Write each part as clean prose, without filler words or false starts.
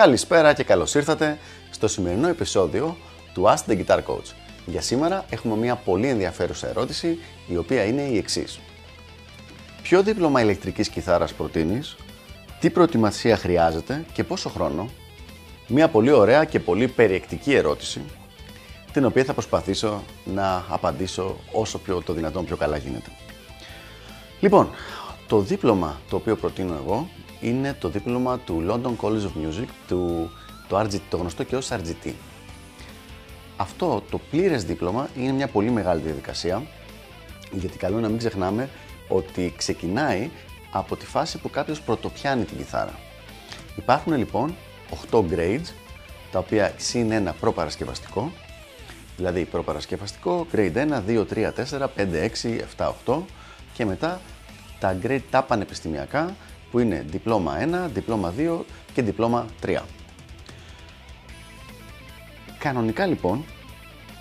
Καλησπέρα και καλώς ήρθατε στο σημερινό επεισόδιο του Ask The Guitar Coach. Για σήμερα έχουμε μια πολύ ενδιαφέρουσα ερώτηση, η οποία είναι η εξής. Ποιο δίπλωμα ηλεκτρικής κιθάρας προτείνεις, τι προετοιμασία χρειάζεται και πόσο χρόνο? Μια πολύ ωραία και πολύ περιεκτική ερώτηση, την οποία θα προσπαθήσω να απαντήσω όσο το δυνατόν πιο καλά γίνεται. Λοιπόν, το δίπλωμα το οποίο προτείνω εγώ είναι το δίπλωμα του London College of Music, το γνωστό και ως RGT. Αυτό το πλήρες δίπλωμα είναι μια πολύ μεγάλη διαδικασία, γιατί καλό είναι να μην ξεχνάμε ότι ξεκινάει από τη φάση που κάποιος πρωτοπιάνει την κιθάρα. Υπάρχουν λοιπόν 8 grades, τα οποία συν ένα προπαρασκευαστικό, δηλαδή προπαρασκευαστικό, grade 1, 2, 3, 4, 5, 6, 7, 8 και μετά τα grade τα πανεπιστημιακά, που είναι διπλώμα 1, διπλώμα 2 και διπλώμα 3. Κανονικά λοιπόν,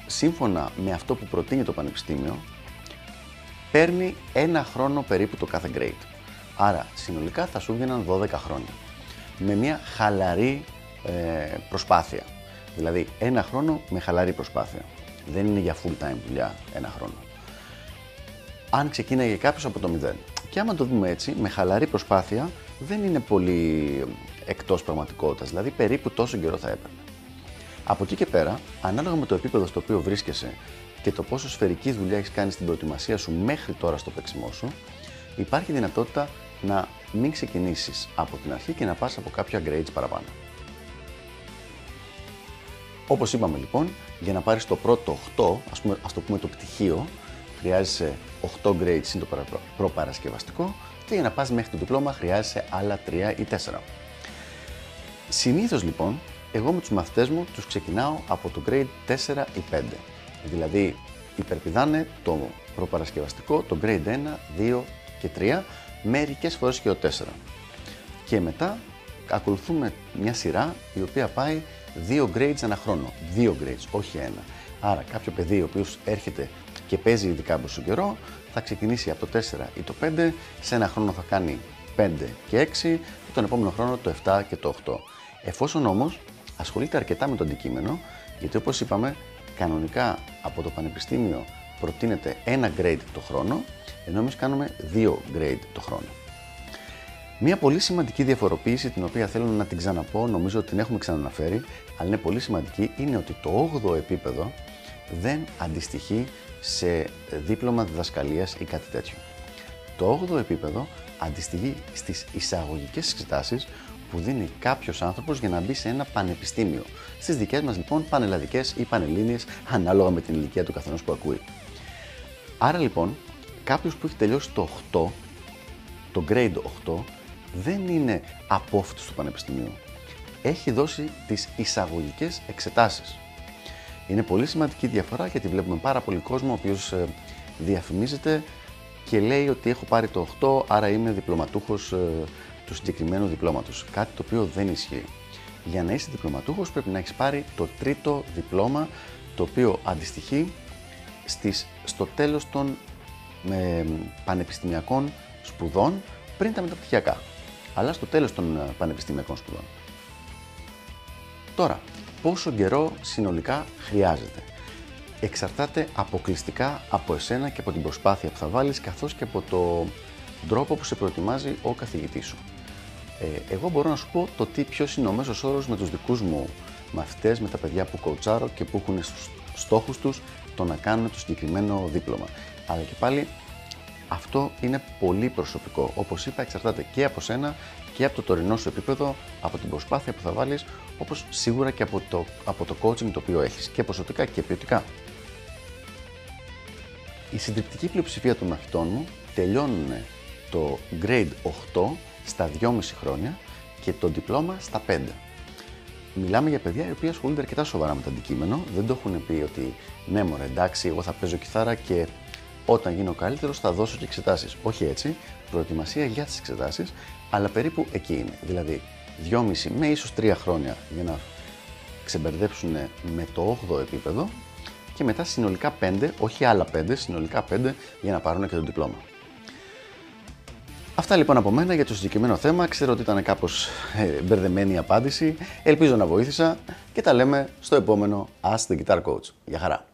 σύμφωνα με αυτό που προτείνει το Πανεπιστήμιο, παίρνει ένα χρόνο περίπου το κάθε grade. Άρα συνολικά θα σου βγαίναν 12 χρόνια. Με μια χαλαρή προσπάθεια. Δηλαδή ένα χρόνο με χαλαρή προσπάθεια. Δεν είναι για full time δουλειά ένα χρόνο. Αν ξεκίναγε κάποιος από το μηδέν. Και άμα το δούμε έτσι, με χαλαρή προσπάθεια, δεν είναι πολύ εκτός πραγματικότητας, δηλαδή περίπου τόσο καιρό θα έπαιρνε. Από εκεί και πέρα, ανάλογα με το επίπεδο στο οποίο βρίσκεσαι και το πόσο σφαιρική δουλειά έχεις κάνει στην προετοιμασία σου μέχρι τώρα στο παίξιμό σου, υπάρχει δυνατότητα να μην ξεκινήσεις από την αρχή και να πας από κάποια grades παραπάνω. Όπως είπαμε λοιπόν, για να πάρεις το πρώτο 8, ας το πούμε το πτυχίο, χρειάζεσαι 8 grades συν το προπαρασκευαστικό και για να πας μέχρι το διπλώμα χρειάζεσαι άλλα 3 ή 4. Συνήθως λοιπόν, εγώ με τους μαθητές μου τους ξεκινάω από το grade 4 ή 5. Δηλαδή υπερπηδάνε το προπαρασκευαστικό, το grade 1, 2 και 3, μερικές φορές και το 4. Και μετά ακολουθούμε μια σειρά η οποία πάει 2 grades ανά χρόνο. 2 grades, όχι ένα. Άρα κάποιο παιδί ο οποίος έρχεται και παίζει ειδικά από τον καιρό, θα ξεκινήσει από το 4 ή το 5, σε ένα χρόνο θα κάνει 5 και 6 και τον επόμενο χρόνο το 7 και το 8. Εφόσον όμως ασχολείται αρκετά με το αντικείμενο, γιατί όπως είπαμε, κανονικά από το Πανεπιστήμιο προτείνεται ένα grade το χρόνο, ενώ εμείς κάνουμε 2 grade το χρόνο. Μία πολύ σημαντική διαφοροποίηση, την οποία θέλω να την ξαναπώ, νομίζω ότι την έχουμε ξαναναφέρει, αλλά είναι πολύ σημαντική, είναι ότι το 8ο επίπεδο δεν αντιστοιχεί σε δίπλωμα διδασκαλίας ή κάτι τέτοιο. Το 8ο επίπεδο αντιστοιχεί στις εισαγωγικές εξετάσεις που δίνει κάποιος άνθρωπος για να μπει σε ένα πανεπιστήμιο. Στις δικές μας λοιπόν πανελλαδικές ή πανελλήνιες, ανάλογα με την ηλικία του καθενός που ακούει. Άρα λοιπόν, κάποιος που έχει τελειώσει το 8, το grade 8, δεν είναι απόφυτος του πανεπιστημίου. Έχει δώσει τις εισαγωγικές εξετάσεις. Είναι πολύ σημαντική διαφορά, γιατί βλέπουμε πάρα πολύ κόσμο ο οποίος διαφημίζεται και λέει ότι έχω πάρει το 8, άρα είμαι διπλωματούχος του συγκεκριμένου διπλώματος. Κάτι το οποίο δεν ισχύει. Για να είσαι διπλωματούχος πρέπει να έχεις πάρει το 3ο διπλώμα, το οποίο αντιστοιχεί στο τέλος των πανεπιστημιακών σπουδών πριν τα μεταπτυχιακά. Αλλά στο τέλος των πανεπιστημιακών σπουδών. Τώρα, πόσο καιρό συνολικά χρειάζεται? Εξαρτάται αποκλειστικά από εσένα και από την προσπάθεια που θα βάλεις, καθώς και από το τρόπο που σε προετοιμάζει ο καθηγητής σου. Εγώ μπορώ να σου πω το ποιος είναι ο μέσος όρος με τους δικούς μου μαθητές, με τα παιδιά που κοουτσάρω και που έχουν στους στόχους τους το να κάνουν το συγκεκριμένο δίπλωμα. Αλλά και πάλι αυτό είναι πολύ προσωπικό. Όπως είπα, εξαρτάται και από σένα και από το τωρινό σου επίπεδο, από την προσπάθεια που θα βάλεις, όπως σίγουρα και από το coaching το οποίο έχεις, και ποσοτικά και ποιοτικά. Η συντριπτική πλειοψηφία των μαθητών μου τελειώνουν το grade 8 στα 2,5 χρόνια και το διπλώμα στα 5. Μιλάμε για παιδιά οι οποίοι ασχολούνται αρκετά σοβαρά με το αντικείμενο, δεν το έχουν πει ότι ναι μωρέ εντάξει, εγώ θα παίζω κιθάρα και όταν γίνω καλύτερος θα δώσω και εξετάσεις. Όχι έτσι, προετοιμασία για τις εξετάσεις, αλλά περίπου εκεί είναι. Δηλαδή 2,5 με ίσως 3 χρόνια για να ξεμπερδέψουν με το 8ο επίπεδο και μετά συνολικά 5, όχι άλλα 5, συνολικά 5 για να πάρουν και το διπλώμα. Αυτά λοιπόν από μένα για το συγκεκριμένο θέμα. Ξέρω ότι ήταν κάπως μπερδεμένη η απάντηση. Ελπίζω να βοήθησα και τα λέμε στο επόμενο Ask The Guitar Coach. Γεια χαρά!